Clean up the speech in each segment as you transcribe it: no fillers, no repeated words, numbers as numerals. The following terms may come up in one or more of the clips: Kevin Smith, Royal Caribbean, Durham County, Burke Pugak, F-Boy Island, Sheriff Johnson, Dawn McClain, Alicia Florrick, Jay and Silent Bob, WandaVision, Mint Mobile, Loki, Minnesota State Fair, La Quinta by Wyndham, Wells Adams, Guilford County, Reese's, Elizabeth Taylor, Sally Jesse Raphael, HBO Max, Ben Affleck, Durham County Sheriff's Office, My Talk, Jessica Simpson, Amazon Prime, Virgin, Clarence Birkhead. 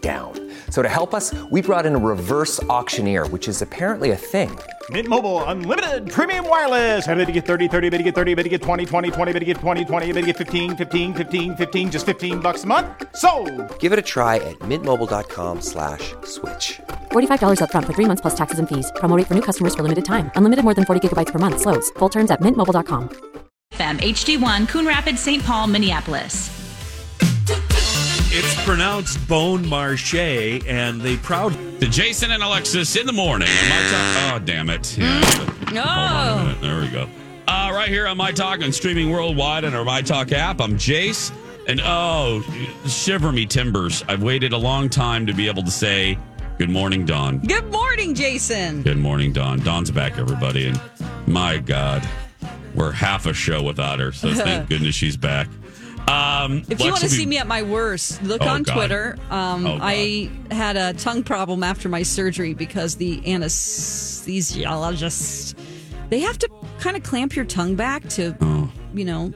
down. So to help us, we brought in a reverse auctioneer, which is apparently a thing. Mint Mobile Unlimited Premium Wireless. How to get 30, 30, how to get 30, how to get 20, 20, 20, how to get 20, 20, how to get 15, 15, 15, 15, just $15 a month? Sold! Give it a try at mintmobile.com/switch. $45 up front for 3 months plus taxes and fees. Promo rate for new customers for limited time. Unlimited more than 40 gigabytes per month. Slows full terms at mintmobile.com. FM HD1, Coon Rapids, St. Paul, Minneapolis. It's pronounced Bon Marché, and the proud... The Jason and Alexis in the morning. On My Talk. Oh, damn it. Yeah, no. Hold on a minute. There we go. Right here on My Talk and streaming worldwide on our My Talk app. I'm Jace. And oh, shiver me timbers. I've waited a long time to be able to say good morning, Dawn. Good morning, Jason. Good morning, Dawn. Dawn's back, everybody. And my God. We're half a show without her, so thank goodness she's back. If you want to see me at my worst, look on Twitter. I had a tongue problem after my surgery because the anesthesiologist, they have to kind of clamp your tongue back to, you know,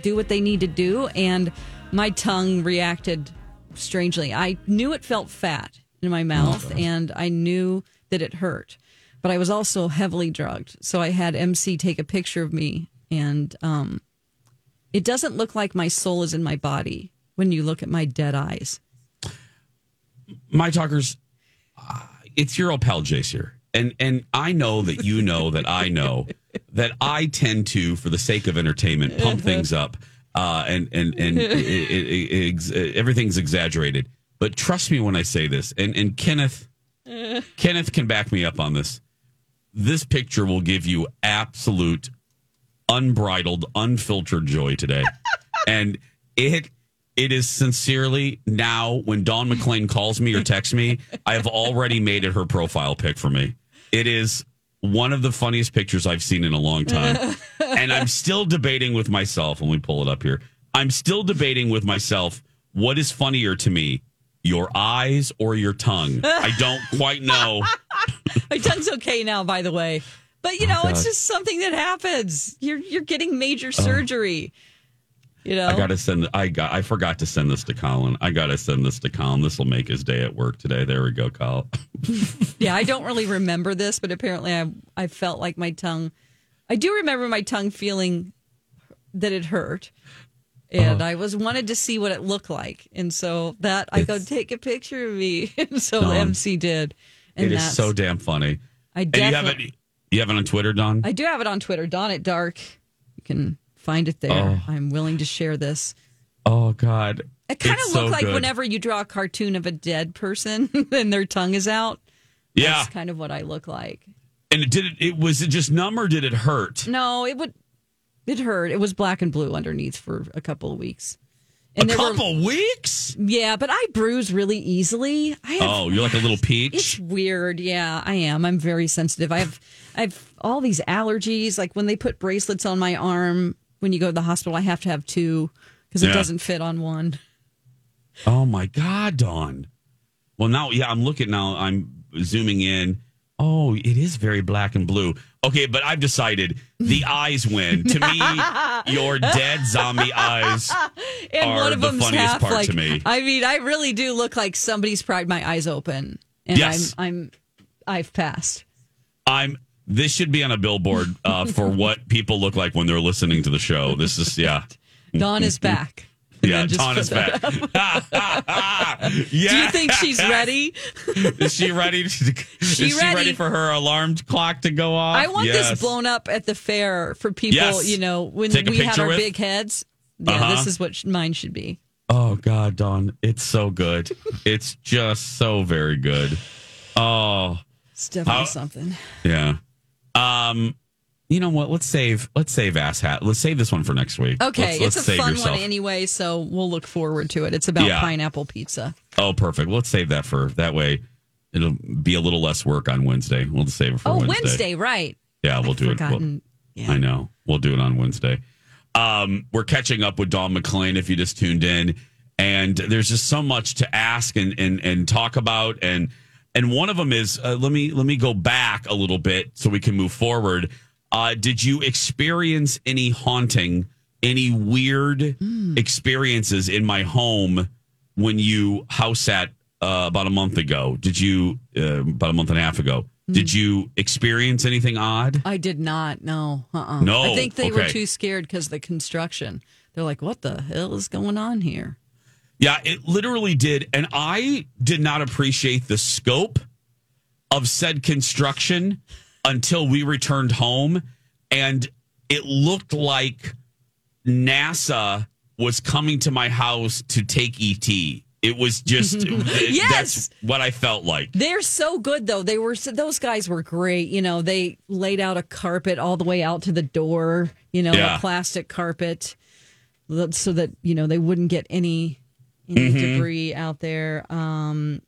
do what they need to do. And my tongue reacted strangely. I knew it felt fat in my mouth, and I knew that it hurt. But I was also heavily drugged, so I had MC take a picture of me, and it doesn't look like my soul is in my body when you look at my dead eyes. My talkers, it's your old pal Jace here, and I know that you know that I know that I tend to, for the sake of entertainment, pump things up, and everything's exaggerated. But trust me when I say this, and Kenneth can back me up on this. This picture will give you absolute, unbridled, unfiltered joy today. And it is sincerely now, when Dawn McClain calls me or texts me, I have already made it her profile pic for me. It is one of the funniest pictures I've seen in a long time. And I'm still debating with myself, when we pull it up here, I'm still debating with myself, what is funnier to me? Your eyes or your tongue? I don't quite know. My tongue's okay now, by the way. But, you know, it's just something that happens. You're getting major surgery. You know, I forgot to send this to Colin. I got to send this to Colin. This will make his day at work today. There we go, Colin. Yeah, I don't really remember this, but apparently I felt like my tongue. I do remember my tongue feeling that it hurt. And I wanted to see what it looked like. And so I go, take a picture of me. And so Dawn, MC did. And it is so damn funny. You have it on Twitter, Dawn? I do have it on Twitter, Dawn at Dark. You can find it there. Oh. I'm willing to share this. Oh, God. It kind of looked like whenever you draw a cartoon of a dead person and their tongue is out. Yeah. That's kind of what I look like. And was it just numb or did it hurt? No, it hurt. It was black and blue underneath for a couple of weeks. And a couple weeks? Yeah, but I bruise really easily. You're like a little peach? It's weird. Yeah, I am. I'm very sensitive. I have all these allergies. Like when they put bracelets on my arm, when you go to the hospital, I have to have two because it doesn't fit on one. Oh, my God, Dawn. Well, now, yeah, I'm looking now. I'm zooming in. Oh, it is very black and blue. Okay, but I've decided the eyes win. To me, your dead zombie eyes are the funniest part to me. I mean, I really do look like somebody's pried my eyes open, and yes. I've passed. This should be on a billboard for what people look like when they're listening to the show. This is Dawn is back. Yeah, Dawn is back. Yeah. Do you think she's ready? Is she ready? Is she ready for her alarm clock to go off? I want this blown up at the fair for people, you know, when we have our big heads. Yeah, this is what mine should be. Oh, God, Dawn. It's so good. It's just so very good. Oh. It's definitely something. Yeah. You know what? Let's save ass hat. Let's save this one for next week. Okay, it's a fun one anyway, so we'll look forward to it. It's about pineapple pizza. Oh, perfect. Let's save that for that way. It'll be a little less work on Wednesday. We'll just save it for Wednesday. Oh, Wednesday, right? Yeah, we'll do it. I know. We'll do it on Wednesday. We're catching up with Dawn McClain if you just tuned in, and there's just so much to ask and talk about, and one of them is let me go back a little bit so we can move forward. Did you experience any haunting, any weird experiences in my home when you house sat about a month ago? Did you about a month and a half ago? Did you experience anything odd? I did not. No. No. I think they were too scared because of the construction. They're like, what the hell is going on here? Yeah, it literally did. And I did not appreciate the scope of said construction until we returned home. And it looked like NASA was coming to my house to take E.T. It was just, that's what I felt like. They're so good, though. Those guys were great. You know, they laid out a carpet all the way out to the door, you know, a plastic carpet so that, you know, they wouldn't get any debris out there. When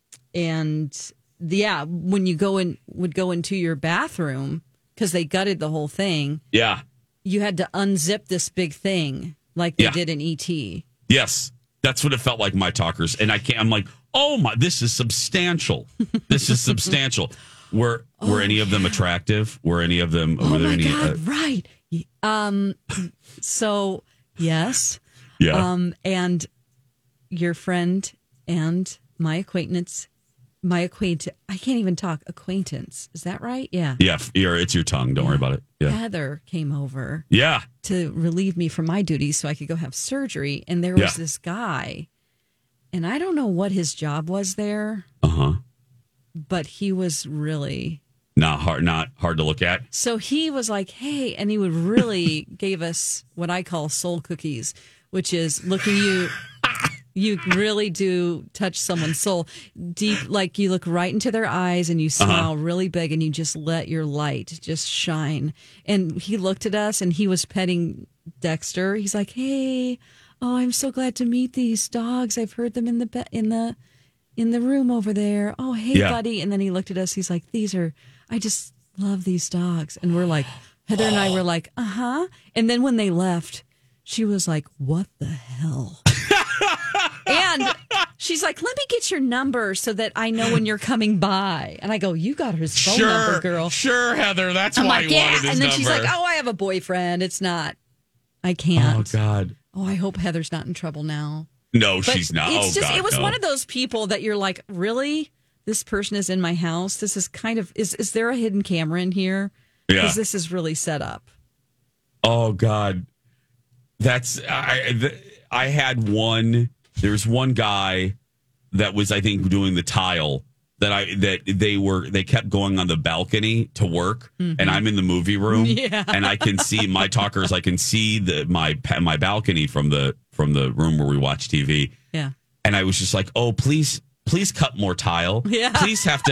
you would go into your bathroom, because they gutted the whole thing. Yeah. You had to unzip this big thing like they did in E.T. Yes. That's what it felt like, my talkers. And I'm like, oh my, this is substantial. This is substantial. Were any of them attractive? Were any of them? Oh my God, right. So yes. Yeah. And your friend and my acquaintance. I can't even talk. Acquaintance. Is that right? Yeah. Yeah. It's your tongue. Don't worry about it. Yeah. Heather came over. Yeah. To relieve me from my duties so I could go have surgery. And there was this guy, and I don't know what his job was there. But he was really not hard to look at. So he was like, hey, and he would really gave us what I call soul cookies, which is looking you. You really do touch someone's soul deep, like you look right into their eyes and you smile really big and you just let your light just shine. And he looked at us and he was petting Dexter. He's like, "Hey, oh, I'm so glad to meet these dogs. I've heard them in the room over there. Oh, hey, buddy." And then he looked at us. He's like, "I just love these dogs." And we're like, Heather and I were like, "Uh-huh." And then when they left, she was like, "What the hell?" And she's like, "Let me get your number so that I know when you're coming by." And I go, "You got her phone number, girl." Sure, Heather. That's why you wanted his number. And then she's like, "Oh, I have a boyfriend. It's not. I can't." Oh, God. Oh, I hope Heather's not in trouble now. No, but she's not. It's just, God, it was one of those people that you're like, really? This person is in my house? This is kind of, is there a hidden camera in here? Yeah. Because this is really set up. Oh, God. I had one. There's one guy that was, I think, doing the tile that they kept going on the balcony to work, and I'm in the movie room, and I can see my talkers. I can see my balcony from the room where we watch TV. Yeah, and I was just like, "Oh, please cut more tile. Yeah. Please have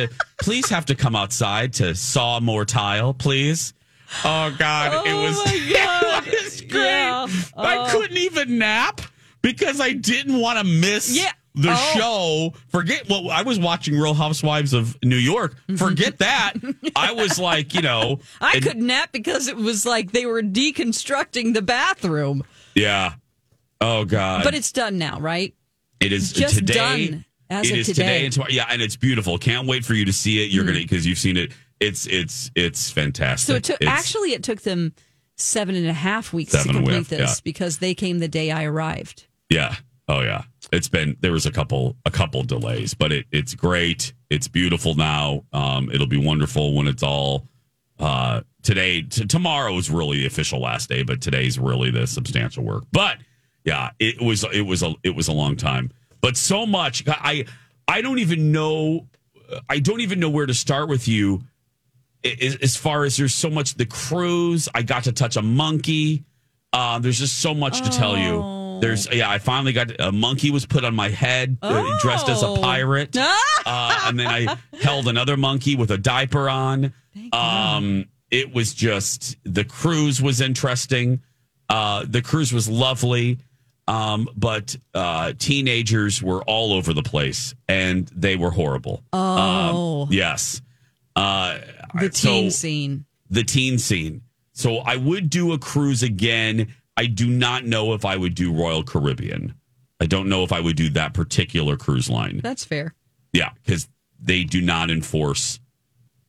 to come outside to saw more tile, please." Oh God, it was great. Yeah. Oh. I couldn't even nap. Because I didn't want to miss the show. Forget I was watching Real Housewives of New York. Forget that. I was like, you know. I couldn't nap because it was like they were deconstructing the bathroom. Yeah. Oh, God. But it's done now, right? It is just today. Done as it is today and tomorrow. Yeah, and it's beautiful. Can't wait for you to see it. You're gonna, because you've seen it. It's fantastic. So it took them 7.5 weeks to complete this because they came the day I arrived. Yeah. Oh, yeah. It's been, there was a couple delays, but it's great. It's beautiful now. It'll be wonderful when it's all today. Tomorrow is really the official last day, but today's really the substantial work. But yeah, it was a long time, but so much. I don't even know where to start with you. As far as there's so much, the cruise, I got to touch a monkey. There's just so much to tell you. I finally got a monkey was put on my head, dressed as a pirate, and then I held another monkey with a diaper on. It was just, the cruise was interesting. The cruise was lovely, but teenagers were all over the place, and they were horrible. Oh. Yes. The teen scene. So I would do a cruise again. I do not know if I would do Royal Caribbean. I don't know if I would do that particular cruise line. That's fair. Yeah, because they do not enforce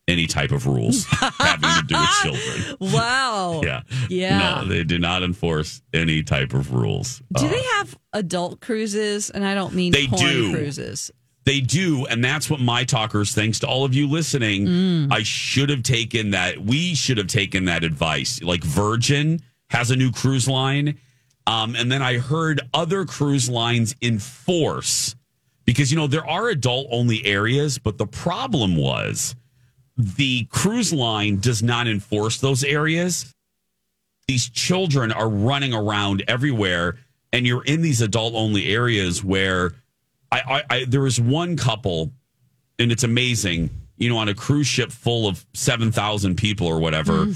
any type of rules having to do with children. Wow. Yeah. No, they do not enforce any type of rules. Do they have adult cruises? And I don't mean porn cruises. They do, and that's what My Talkers, thanks to all of you listening, I should have taken that. We should have taken that advice. Like Virgin has a new cruise line, and then I heard other cruise lines enforce, because, you know, there are adult-only areas, but the problem was the cruise line does not enforce those areas. These children are running around everywhere, and you're in these adult-only areas where... there was one couple, and it's amazing, you know, on a cruise ship full of 7,000 people or whatever,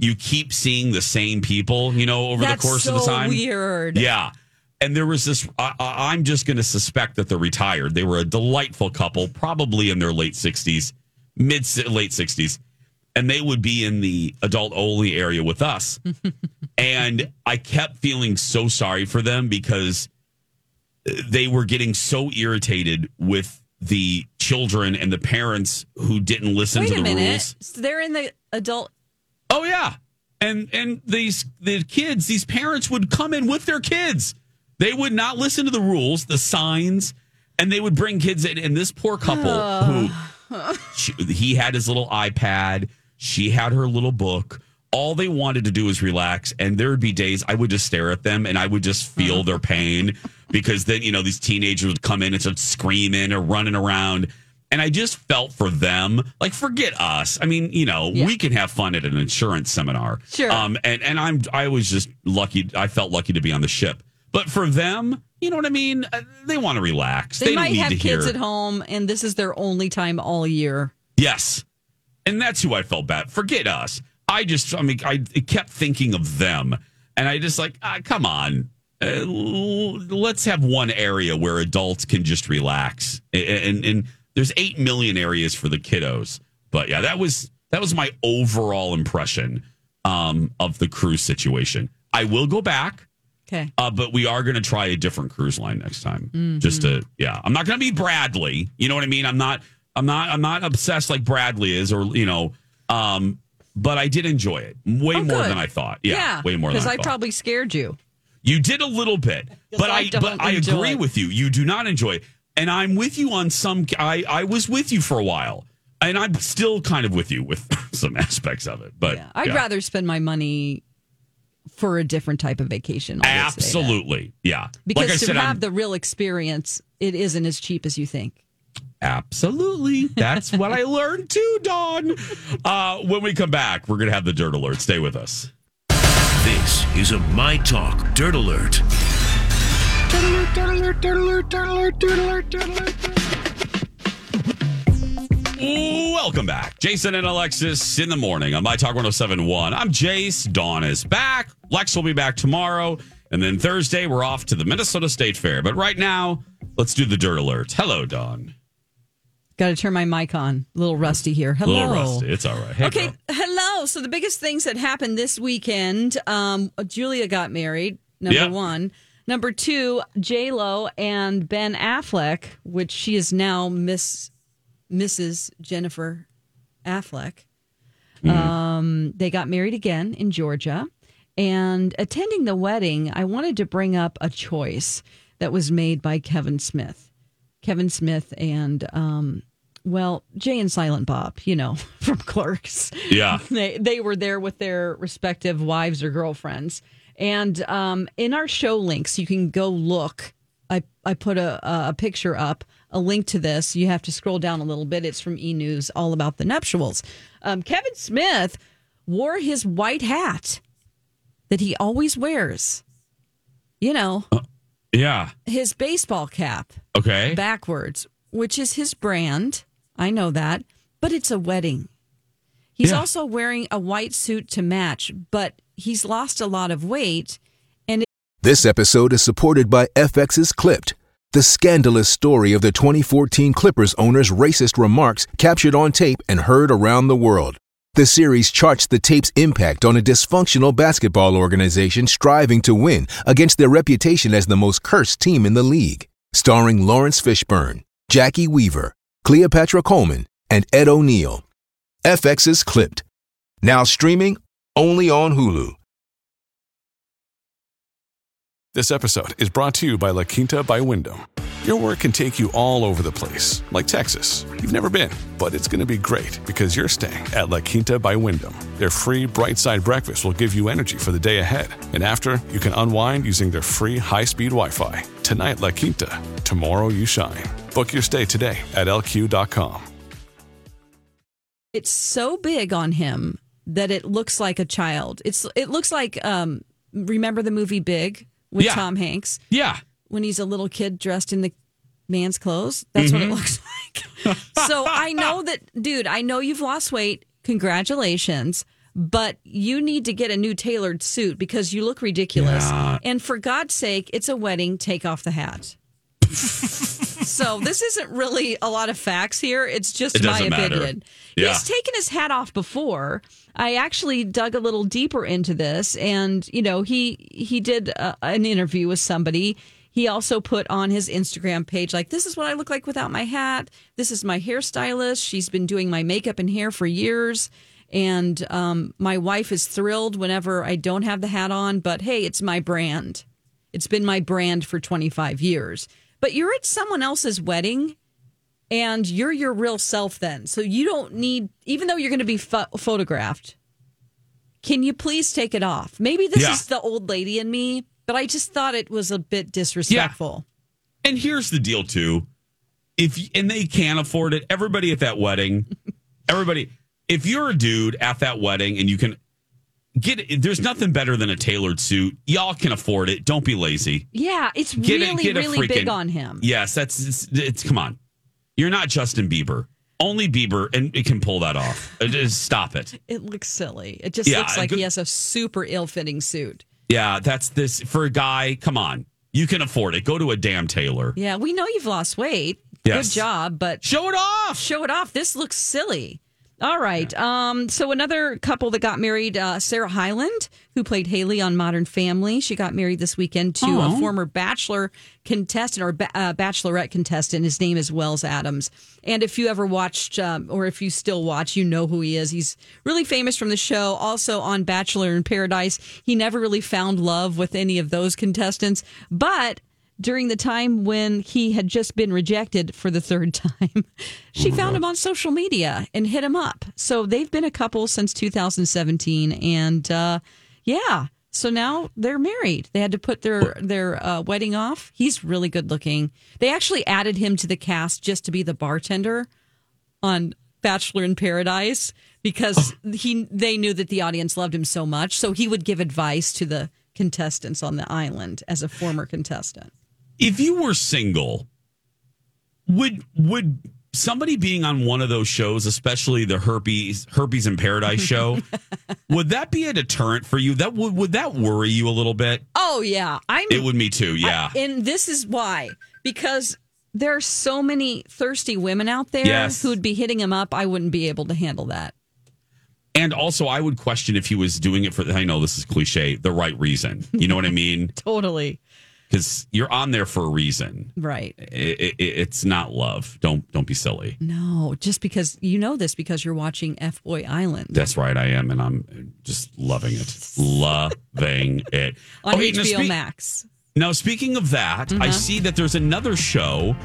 you keep seeing the same people, you know, over the course of the time. That's so weird. Yeah. And there was this, I'm just going to suspect that they're retired. They were a delightful couple, probably in their late 60s, late 60s. And they would be in the adult-only area with us. And I kept feeling so sorry for them because... they were getting so irritated with the children and the parents who didn't listen to the rules. So they're in the adult. Oh yeah. And these parents would come in with their kids. They would not listen to the rules, the signs, and they would bring kids in. And this poor couple he had his little iPad. She had her little book. All they wanted to do was relax, and there would be days I would just stare at them, and I would just feel their pain because then, you know, these teenagers would come in and start screaming or running around, and I just felt for them. Like, forget us. I mean, you know, we can have fun at an insurance seminar. Sure. I was just lucky. I felt lucky to be on the ship. But for them, you know what I mean? They want to relax. They might have kids at home, and this is their only time all year. Yes. And that's who I felt bad. Forget us. I kept thinking of them, and I just come on, let's have one area where adults can just relax, and there's 8 million areas for the kiddos. But yeah, that was my overall impression of the cruise situation. I will go back, okay, but we are going to try a different cruise line next time. Mm-hmm. I'm not going to be Bradley. You know what I mean? I'm not obsessed like Bradley is, or you know. But I did enjoy it more than I thought. Yeah, way more than I thought. Because I probably scared you. You did a little bit. But I agree with you. You do not enjoy it. And I'm with you on some... I was with you for a while. And I'm still kind of with you with some aspects of it. But yeah. I'd rather spend my money for a different type of vacation. Absolutely. Yeah. Because to have the real experience, it isn't as cheap as you think. Absolutely. That's what I learned too, Dawn. When we come back, we're going to have the Dirt Alert. Stay with us. This is a My Talk Dirt Alert. Dirt Alert, Dirt Alert, Dirt Alert, Dirt Alert, Dirt Alert, Dirt Alert. Welcome back. Jason and Alexis in the morning on My Talk 107.1. I'm Jace. Dawn is back. Lex will be back tomorrow. And then Thursday, we're off to the Minnesota State Fair. But right now, let's do the Dirt Alert. Hello, Dawn. Got to turn my mic on. A little rusty here. Hello. A little rusty. It's all right. Hey, okay. Girl. Hello. So the biggest things that happened this weekend, Julia got married, number one. Number two, J-Lo and Ben Affleck, which she is now Mrs. Jennifer Affleck. Mm-hmm. They got married again in Georgia. And attending the wedding, I wanted to bring up a choice that was made by Kevin Smith. Kevin Smith and, Jay and Silent Bob, you know, from Clerks. Yeah. They were there with their respective wives or girlfriends. And in our show links, you can go look. I put a picture up, a link to this. You have to scroll down a little bit. It's from E! News, all about the nuptials. Kevin Smith wore his white hat that he always wears, you know. Yeah. His baseball cap. Okay. Backwards, which is his brand. I know that. But it's a wedding. He's also wearing a white suit to match, but he's lost a lot of weight. And this episode is supported by FX's Clipped, the scandalous story of the 2014 Clippers owner's racist remarks captured on tape and heard around the world. The series charts the tape's impact on a dysfunctional basketball organization striving to win against their reputation as the most cursed team in the league. Starring Lawrence Fishburne, Jackie Weaver, Cleopatra Coleman, and Ed O'Neill. FX's Clipped. Now streaming only on Hulu. This episode is brought to you by La Quinta by Wyndham. Your work can take you all over the place, like Texas. You've never been, but it's going to be great because you're staying at La Quinta by Wyndham. Their free Bright Side breakfast will give you energy for the day ahead. And after, you can unwind using their free high-speed Wi-Fi. Tonight, La Quinta. Tomorrow, you shine. Book your stay today at LQ.com. It's so big on him that it looks like a child. It looks like, remember the movie Big with Tom Hanks? Yeah. When he's a little kid dressed in the man's clothes. That's what it looks like. So I know that, dude, I know you've lost weight. Congratulations. But you need to get a new tailored suit because you look ridiculous. Yeah. And for God's sake, it's a wedding. Take off the hat. So this isn't really a lot of facts here. It's just my opinion. Yeah. He's taken his hat off before. I actually dug a little deeper into this. And, you know, he did an interview with somebody. He also put on his Instagram page, like, this is what I look like without my hat. This is my hairstylist. She's been doing my makeup and hair for years. And my wife is thrilled whenever I don't have the hat on. But, hey, it's my brand. It's been my brand for 25 years. But you're at someone else's wedding, and you're your real self then. So you don't need, even though you're going to be photographed, can you please take it off? Maybe this is the old lady in me. But I just thought it was a bit disrespectful. Yeah. And here's the deal, too. And they can't afford it. Everybody at that wedding, if you're a dude at that wedding and you can get it, there's nothing better than a tailored suit. Y'all can afford it. Don't be lazy. Yeah, it's really big on him. Yes, come on. You're not Justin Bieber. Only Bieber, and it can pull that off. Just stop it. It looks silly. It just looks like he has a super ill-fitting suit. Yeah, that's this for a guy. Come on. You can afford it. Go to a damn tailor. Yeah, we know you've lost weight. Yes. Good job, but show it off. Show it off. This looks silly. All right. Yeah. So another couple that got married, Sarah Hyland, who played Haley on Modern Family. She got married this weekend to a former Bachelor contestant or Bachelorette contestant. His name is Wells Adams. And if you ever watched or if you still watch, you know who he is. He's really famous from the show. Also on Bachelor in Paradise. He never really found love with any of those contestants. But during the time when he had just been rejected for the third time, she found him on social media and hit him up. So they've been a couple since 2017. And so now they're married. They had to put their wedding off. He's really good looking. They actually added him to the cast just to be the bartender on Bachelor in Paradise because they knew that the audience loved him so much. So he would give advice to the contestants on the island as a former contestant. If you were single, would somebody being on one of those shows, especially the Herpes in Paradise show, would that be a deterrent for you? That would that worry you a little bit? Oh yeah, it would me too. Yeah, and this is why, because there are so many thirsty women out there who'd be hitting him up. I wouldn't be able to handle that. And also, I would question if he was doing it for, I know this is cliche, the right reason. You know what I mean? Totally. Because you're on there for a reason, right? It's not love. Don't be silly. No, just because you know this because you're watching F-Boy Island. That's right, I am, and I'm just loving it, on HBO Max. Now, speaking of that, I see that there's another show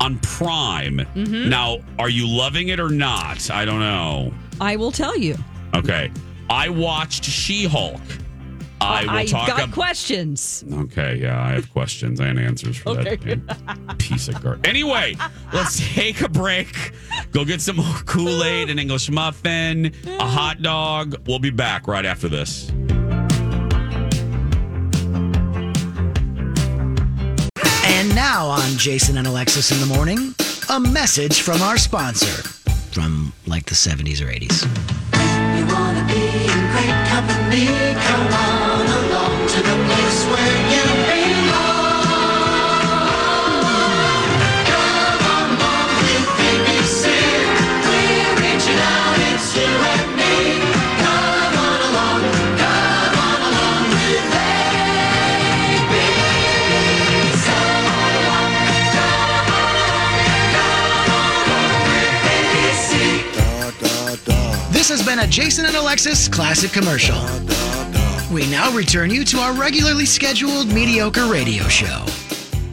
on Prime. Now, are you loving it or not? I don't know. I will tell you. Okay, I watched She-Hulk. Questions. Okay, yeah, I have questions and answers for that piece of garbage. Anyway, let's take a break. Go get some Kool-Aid, an English muffin, a hot dog. We'll be back right after this. And now on Jason and Alexis in the Morning, a message from our sponsor from like the 70s or 80s. ride with me. Come on along to the place where you belong. Come on, mom, you baby, sit. We're reaching out, it's you and me. Come on along with baby. So long, come on with baby, sit. This has been a Jason and Alexis classic commercial. We now return you to our regularly scheduled mediocre radio show.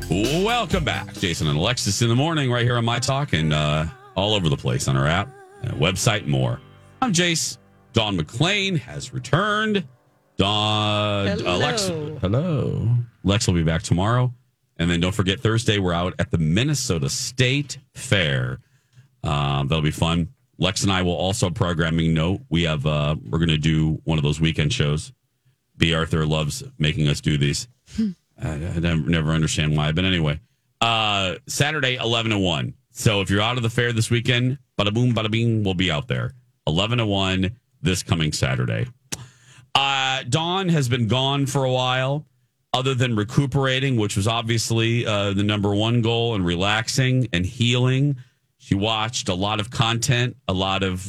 Welcome back. Jason and Alexis in the morning right here on My Talk and all over the place on our app, website, and more. I'm Jace. Dawn McClain has returned. Hello. Lex will be back tomorrow. And then don't forget, Thursday, we're out at the Minnesota State Fair. That'll be fun. Lex and I will also programming note. We have we're going to do one of those weekend shows. B. Arthur loves making us do these. I never understand why, but anyway, Saturday 11 to 1. So if you're out of the fair this weekend, bada boom, bada bing, we'll be out there 11 to 1 this coming Saturday. Dawn has been gone for a while, other than recuperating, which was obviously the number one goal, and relaxing and healing. She watched a lot of content, a lot of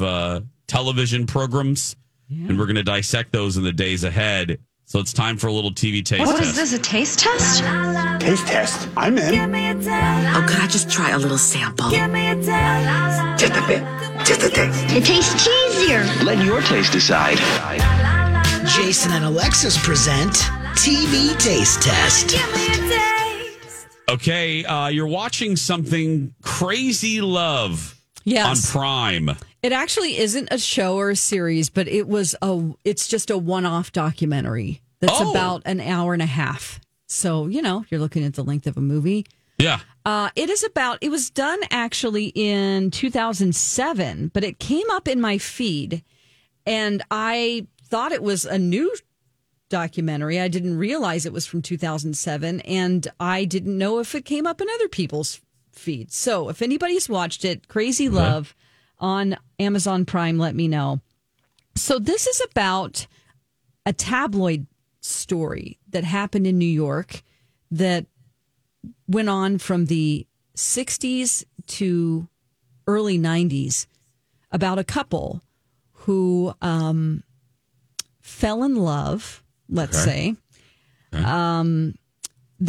television programs, and we're going to dissect those in the days ahead. So it's time for a little TV taste test. What is this, a taste test? Taste test. I'm in. Oh, could I just try a little sample? Just a bit. Just a taste. It tastes cheesier. Let your taste decide. Jason and Alexis present TV Taste Test. Okay, you're watching something, Crazy Love, on Prime. It actually isn't a show or a series, but it's just a one-off documentary that's about an hour and a half. So, you know, you're looking at the length of a movie. Yeah. It was done actually in 2007, but it came up in my feed, and I thought it was a new documentary. I didn't realize it was from 2007, and I didn't know if it came up in other people's feeds. So if anybody's watched it, Crazy Love on Amazon Prime, let me know. So this is about a tabloid story that happened in New York that went on from the 60s to early 90s about a couple who fell in love. Let's say. The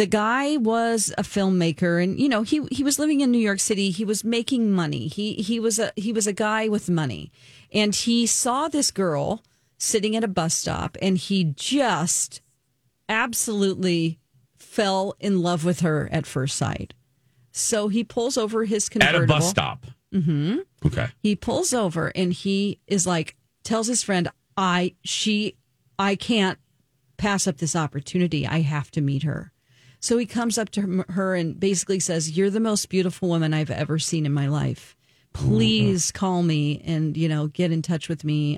guy was a filmmaker, and you know he was living in New York City. He was making money. He was a guy with money, and he saw this girl sitting at a bus stop, and he just absolutely fell in love with her at first sight. So he pulls over his convertible at a bus stop. Mm-hmm. Okay. He pulls over, and he is like, tells his friend, "I can't pass up this opportunity. I have to meet her." So he comes up to her and basically says, "You're the most beautiful woman I've ever seen in my life. Please call me and, you know, get in touch with me.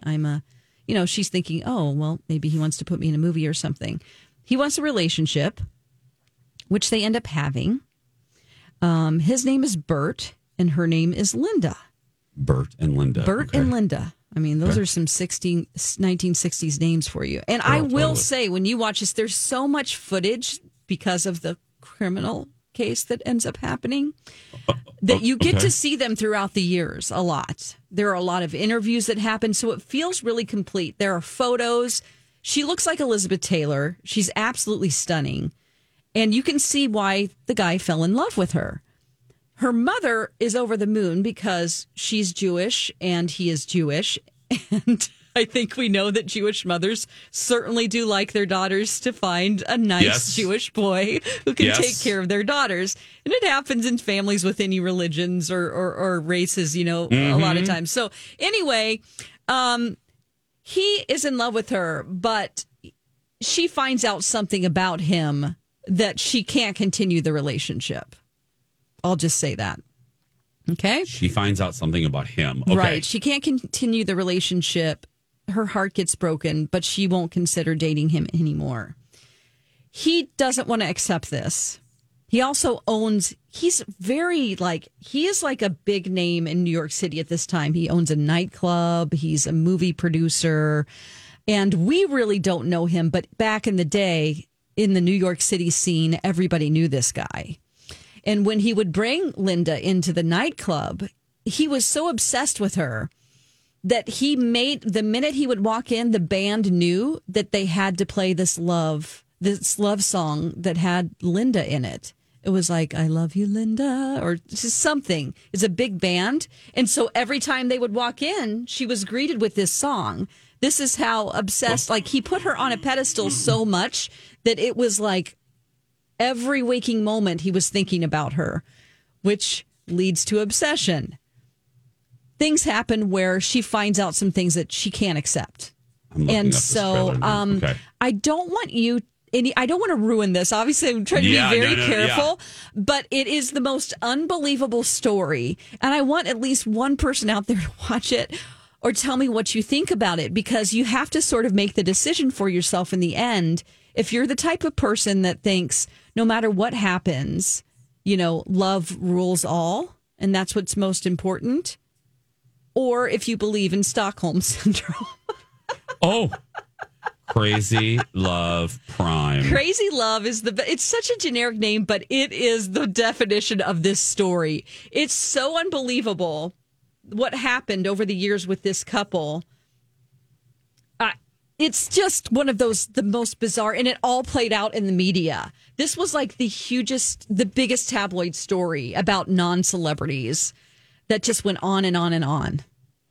She's thinking, oh, well, maybe he wants to put me in a movie or something. He wants a relationship, which they end up having. His name is Bert and her name is Linda. Bert and Linda. I mean, those are some 1960s names for you. And I will say, when you watch this, there's so much footage because of the criminal case that ends up happening that you get to see them throughout the years a lot. There are a lot of interviews that happen, so it feels really complete. There are photos. She looks like Elizabeth Taylor. She's absolutely stunning. And you can see why the guy fell in love with her. Her mother is over the moon because she's Jewish and he is Jewish. And I think we know that Jewish mothers certainly do like their daughters to find a nice Jewish boy who can take care of their daughters. And it happens in families with any religions or races, you know, a lot of times. So anyway, he is in love with her, but she finds out something about him that she can't continue the relationship. I'll just say that. Okay. She finds out something about him. Okay. Right. She can't continue the relationship. Her heart gets broken, but she won't consider dating him anymore. He doesn't want to accept this. He also he is like a big name in New York City at this time. He owns a nightclub. He's a movie producer. And we really don't know him, but back in the day, in the New York City scene, everybody knew this guy. And when he would bring Linda into the nightclub, he was so obsessed with her that he made, the minute he would walk in, the band knew that they had to play this love song that had Linda in it. It was like, I love you, Linda, or something. It's a big band. And so every time they would walk in, she was greeted with this song. This is how obsessed, like, he put her on a pedestal so much that it was like every waking moment he was thinking about her, which leads to obsession. Things happen where she finds out some things that she can't accept. And so okay. I don't want to ruin this. Obviously, I'm trying to be very careful, but it is the most unbelievable story. And I want at least one person out there to watch it or tell me what you think about it, because you have to sort of make the decision for yourself in the end. If you're the type of person that thinks no matter what happens, you know, love rules all and that's what's most important, or if you believe in Stockholm Syndrome. Oh, Crazy Love Prime. Crazy Love is it's such a generic name, but it is the definition of this story. It's so unbelievable what happened over the years with this couple. It's just one of the most bizarre, and it all played out in the media. This was like the biggest tabloid story about non-celebrities that just went on and on and on.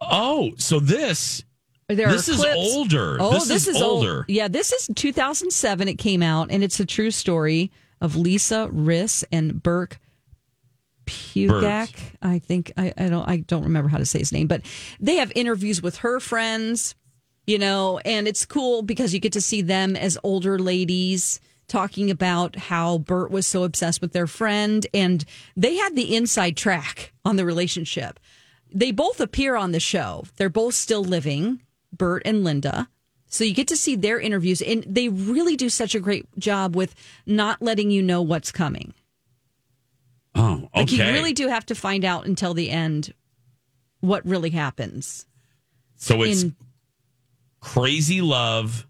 Oh, so this is older. Oh, this is older. Yeah, this is 2007. It came out, and it's a true story of Lisa Riss and Burke Pugak. I think I don't remember how to say his name, but they have interviews with her friends, you know, and it's cool because you get to see them as older ladies talking about how Bert was so obsessed with their friend, and they had the inside track on the relationship. They both appear on the show. They're both still living, Bert and Linda. So you get to see their interviews, and they really do such a great job with not letting you know what's coming. Oh, okay. Like, you really do have to find out until the end what really happens. So it's Crazy Love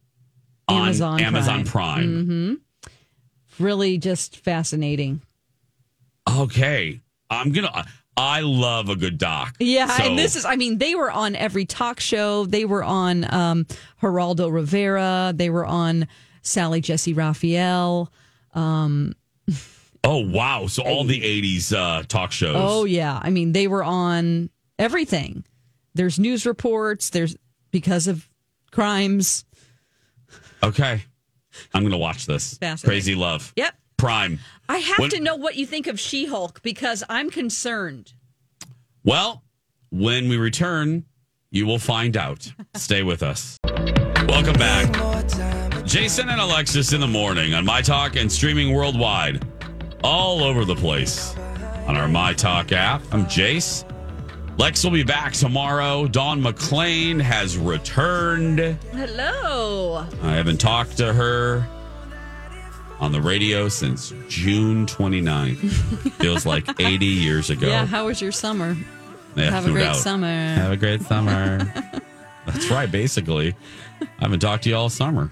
on Amazon Prime. Mm-hmm. Really just fascinating. Okay. I love a good doc. Yeah, so. And this is, I mean, they were on every talk show. They were on Geraldo Rivera. They were on Sally Jesse Raphael. Oh, wow. So all the 80s talk shows. Oh, yeah. I mean, they were on everything. There's news reports. There's because of crimes. Okay. I'm going to watch this. Crazy Love. Yep. Prime. I have to know what you think of She-Hulk, because I'm concerned. Well, when we return, you will find out. Stay with us. Welcome back. Jason and Alexis in the morning on My Talk and streaming worldwide all over the place on our My Talk app. I'm Jace. Lex will be back tomorrow. Dawn McLean has returned. Hello. I haven't talked to her on the radio since June 29th. Feels like 80 years ago. Yeah, how was your summer? Yeah, have a great summer. Have a great summer. That's right, basically. I haven't talked to you all summer.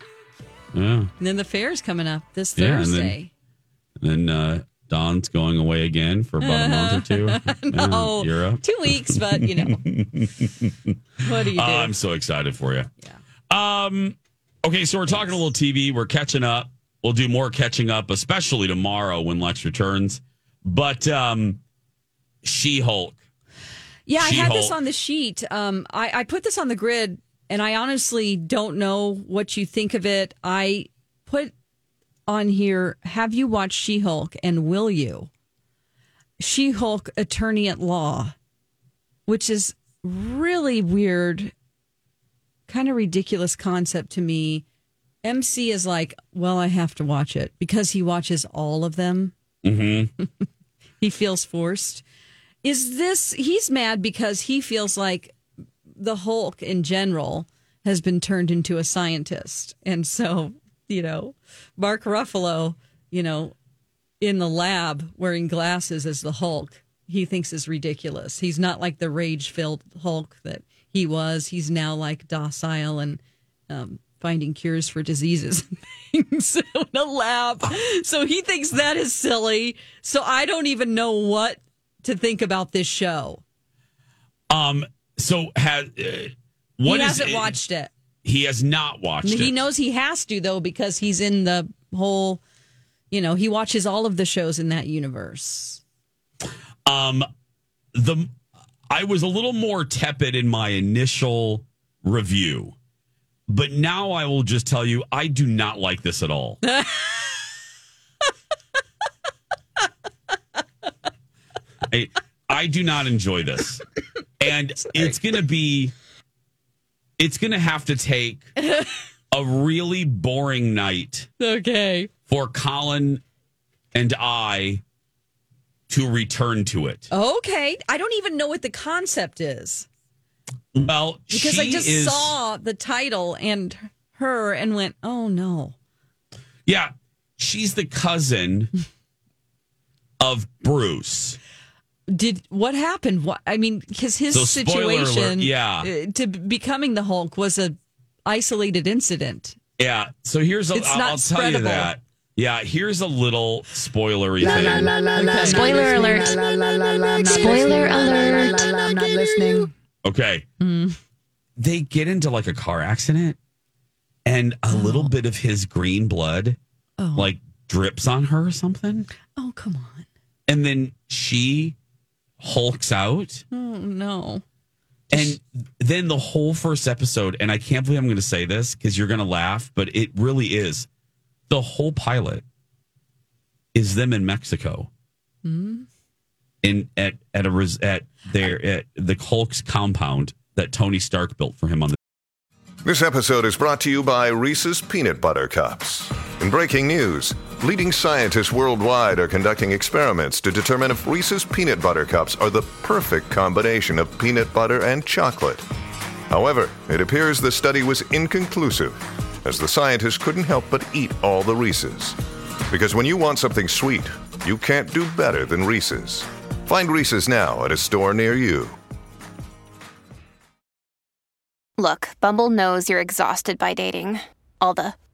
Yeah. And then the fair's coming up this Thursday. And then Don's going away again for about a month or two. No, Europe. 2 weeks, but you know. What do you do? I'm so excited for you. Yeah. Okay, so we're talking a little TV. We're catching up. We'll do more catching up, especially tomorrow when Lex returns. But She-Hulk. Yeah, She-Hulk. I had this on the sheet. I put this on the grid, and I honestly don't know what you think of it. I put on here, have you watched She-Hulk, and will you? She-Hulk Attorney at Law, which is really weird, kind of ridiculous concept to me. MC is like, well, I have to watch it because he watches all of them. Mm-hmm. He feels forced. He's mad because he feels like the Hulk in general has been turned into a scientist. And so, you know, Mark Ruffalo, you know, in the lab wearing glasses as the Hulk, he thinks is ridiculous. He's not like the rage-filled Hulk that he was. He's now like docile and finding cures for diseases and things in a lab. So he thinks that is silly. So I don't even know what to think about this show. So has what he hasn't watched it? He has not watched it. He knows he has to though because he's in the whole. You know, he watches all of the shows in that universe. I was a little more tepid in my initial review, but now I will just tell you, I do not like this at all. I do not enjoy this. And it's going to have to take a really boring night. Okay. For Colin and I to return to it. Okay. I don't even know what the concept is. Well, because I just saw the title and her and went, oh, no. Yeah. She's the cousin of Bruce. What happened? I mean, because his situation to becoming the Hulk was an isolated incident. Yeah. So I'll tell you that. Yeah, here's a little spoilery thing. Spoiler alert. Spoiler alert. I'm not listening. Okay. Mm. They get into like a car accident and a little bit of his green blood like drips on her or something. Oh, come on. And then she hulks out. Oh, no. And then the whole first episode, and I can't believe I'm going to say this because you're going to laugh, but it really is. The whole pilot is them in Mexico, at the Hulk's compound that Tony Stark built for him. This episode is brought to you by Reese's Peanut Butter Cups. In breaking news, leading scientists worldwide are conducting experiments to determine if Reese's Peanut Butter Cups are the perfect combination of peanut butter and chocolate. However, it appears the study was inconclusive, as the scientists couldn't help but eat all the Reese's. Because when you want something sweet, you can't do better than Reese's. Find Reese's now at a store near you. Look, Bumble knows you're exhausted by dating. All the,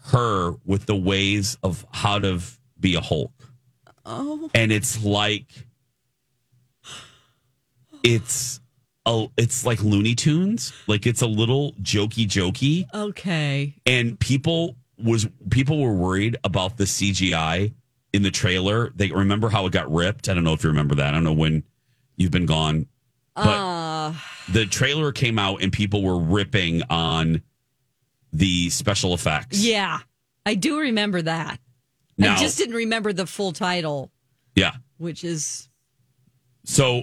her with the ways of how to be a Hulk. Oh. And it's like... Oh, it's like Looney Tunes. Like it's a little jokey. Okay. And people were worried about the CGI in the trailer. They remember how it got ripped. I don't know if you remember that. I don't know when you've been gone. But the trailer came out and people were ripping on the special effects. Yeah. I do remember that. Now, I just didn't remember the full title. Yeah. Which is so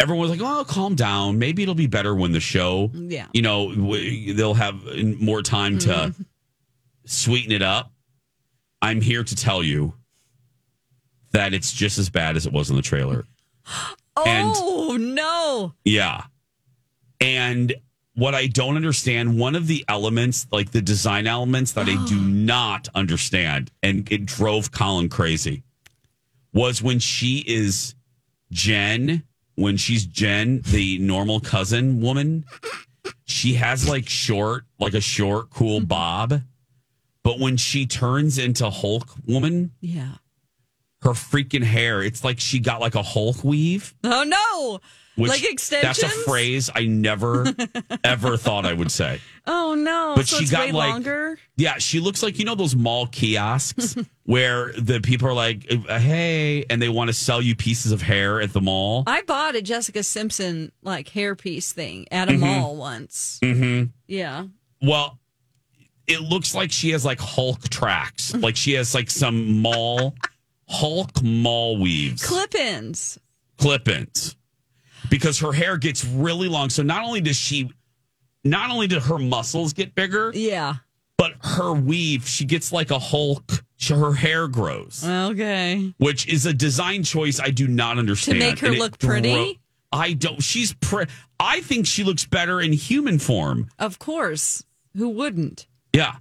everyone was like, oh, calm down. Maybe it'll be better when the show, they'll have more time to sweeten it up. I'm here to tell you that it's just as bad as it was in the trailer. No. Yeah. And what I don't understand, one of the elements, like the design elements that I do not understand, and it drove Colin crazy, was when she's Jen, the normal cousin woman, she has like a short, cool bob. But when she turns into Hulk woman, her freaking hair, it's like she got like a Hulk weave. Oh, no. Like extensions? That's a phrase I never, ever thought I would say. Oh, no. But so she got like longer? Yeah, she looks like, those mall kiosks where the people are like, hey, and they want to sell you pieces of hair at the mall. I bought a Jessica Simpson like hairpiece thing at a mall once. Mm-hmm. Yeah. Well, it looks like she has like Hulk tracks. Like she has like some mall, Hulk mall weaves. Clip-ins. Because her hair gets really long. So not only does she not only did her muscles get bigger, yeah, but her weave, she gets like a Hulk. Her hair grows. Okay. Which is a design choice I do not understand. To make her look pretty? I don't. She's pretty. I think she looks better in human form. Of course. Who wouldn't? Yeah.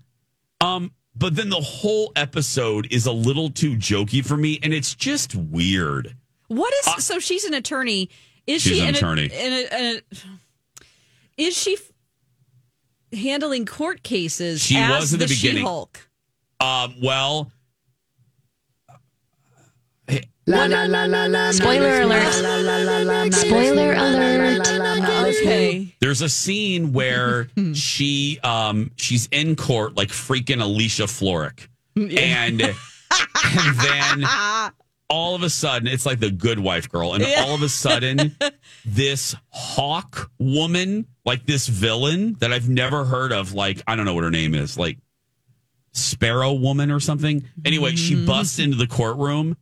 But then the whole episode is a little too jokey for me, and it's just weird. What is... so she's an attorney. Is she's she an attorney. Is she handling court cases she as was in the beginning. She-Hulk? Well... La, la, la, la, la, spoiler alert. Spoiler alert. Okay. There's a scene where she's in court like freaking Alicia Florrick. And then all of a sudden, it's like the good wife girl. And all of a sudden, this hawk woman, like this villain that I've never heard of, like, I don't know what her name is, like Sparrow Woman or something. Anyway, she busts into the courtroom.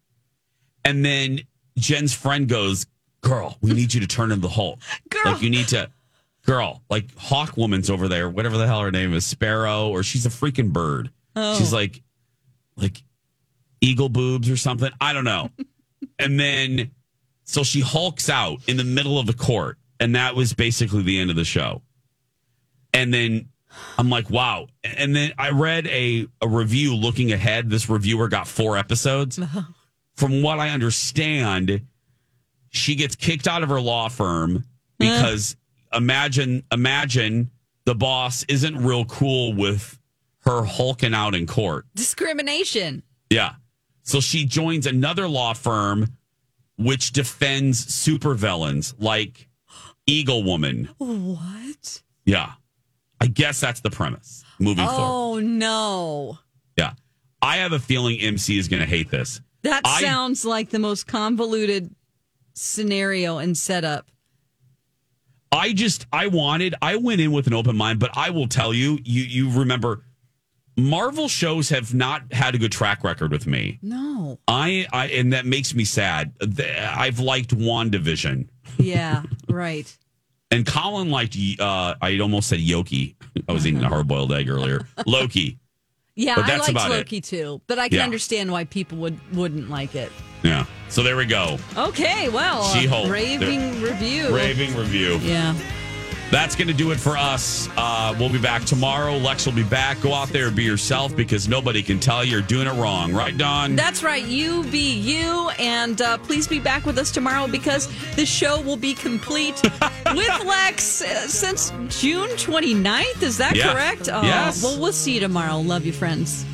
And then Jen's friend goes, girl, we need you to turn into the Hulk. Girl. Like, you need to, girl, like, Hawk Woman's over there, whatever the hell her name is, Sparrow, or she's a freaking bird. Oh. She's like, eagle boobs or something. I don't know. And then, so she hulks out in the middle of the court. And that was basically the end of the show. And then I'm like, wow. And then I read a review looking ahead. This reviewer got 4 episodes. From what I understand, she gets kicked out of her law firm because imagine the boss isn't real cool with her hulking out in court. Discrimination. Yeah. So she joins another law firm which defends supervillains like Eagle Woman. What? Yeah. I guess that's the premise moving forward. Oh, no. Yeah. I have a feeling MC is going to hate this. That sounds like the most convoluted scenario and setup. I went in with an open mind, but I will tell you, you remember, Marvel shows have not had a good track record with me. No. I and that makes me sad. I've liked WandaVision. Yeah, right. And Colin liked, I almost said Yoki. I was eating a hard-boiled egg earlier. Loki. Yeah, I liked Loki too, but I can understand why people wouldn't like it. Yeah, so there we go. Okay, well, She-Hulk. Raving review. Yeah. That's going to do it for us. We'll be back tomorrow. Lex will be back. Go out there and be yourself because nobody can tell you're doing it wrong. Right, Don? That's right. You be you. And please be back with us tomorrow because the show will be complete with Lex since June 29th. Is that correct? Yes. Well, we'll see you tomorrow. Love you, friends.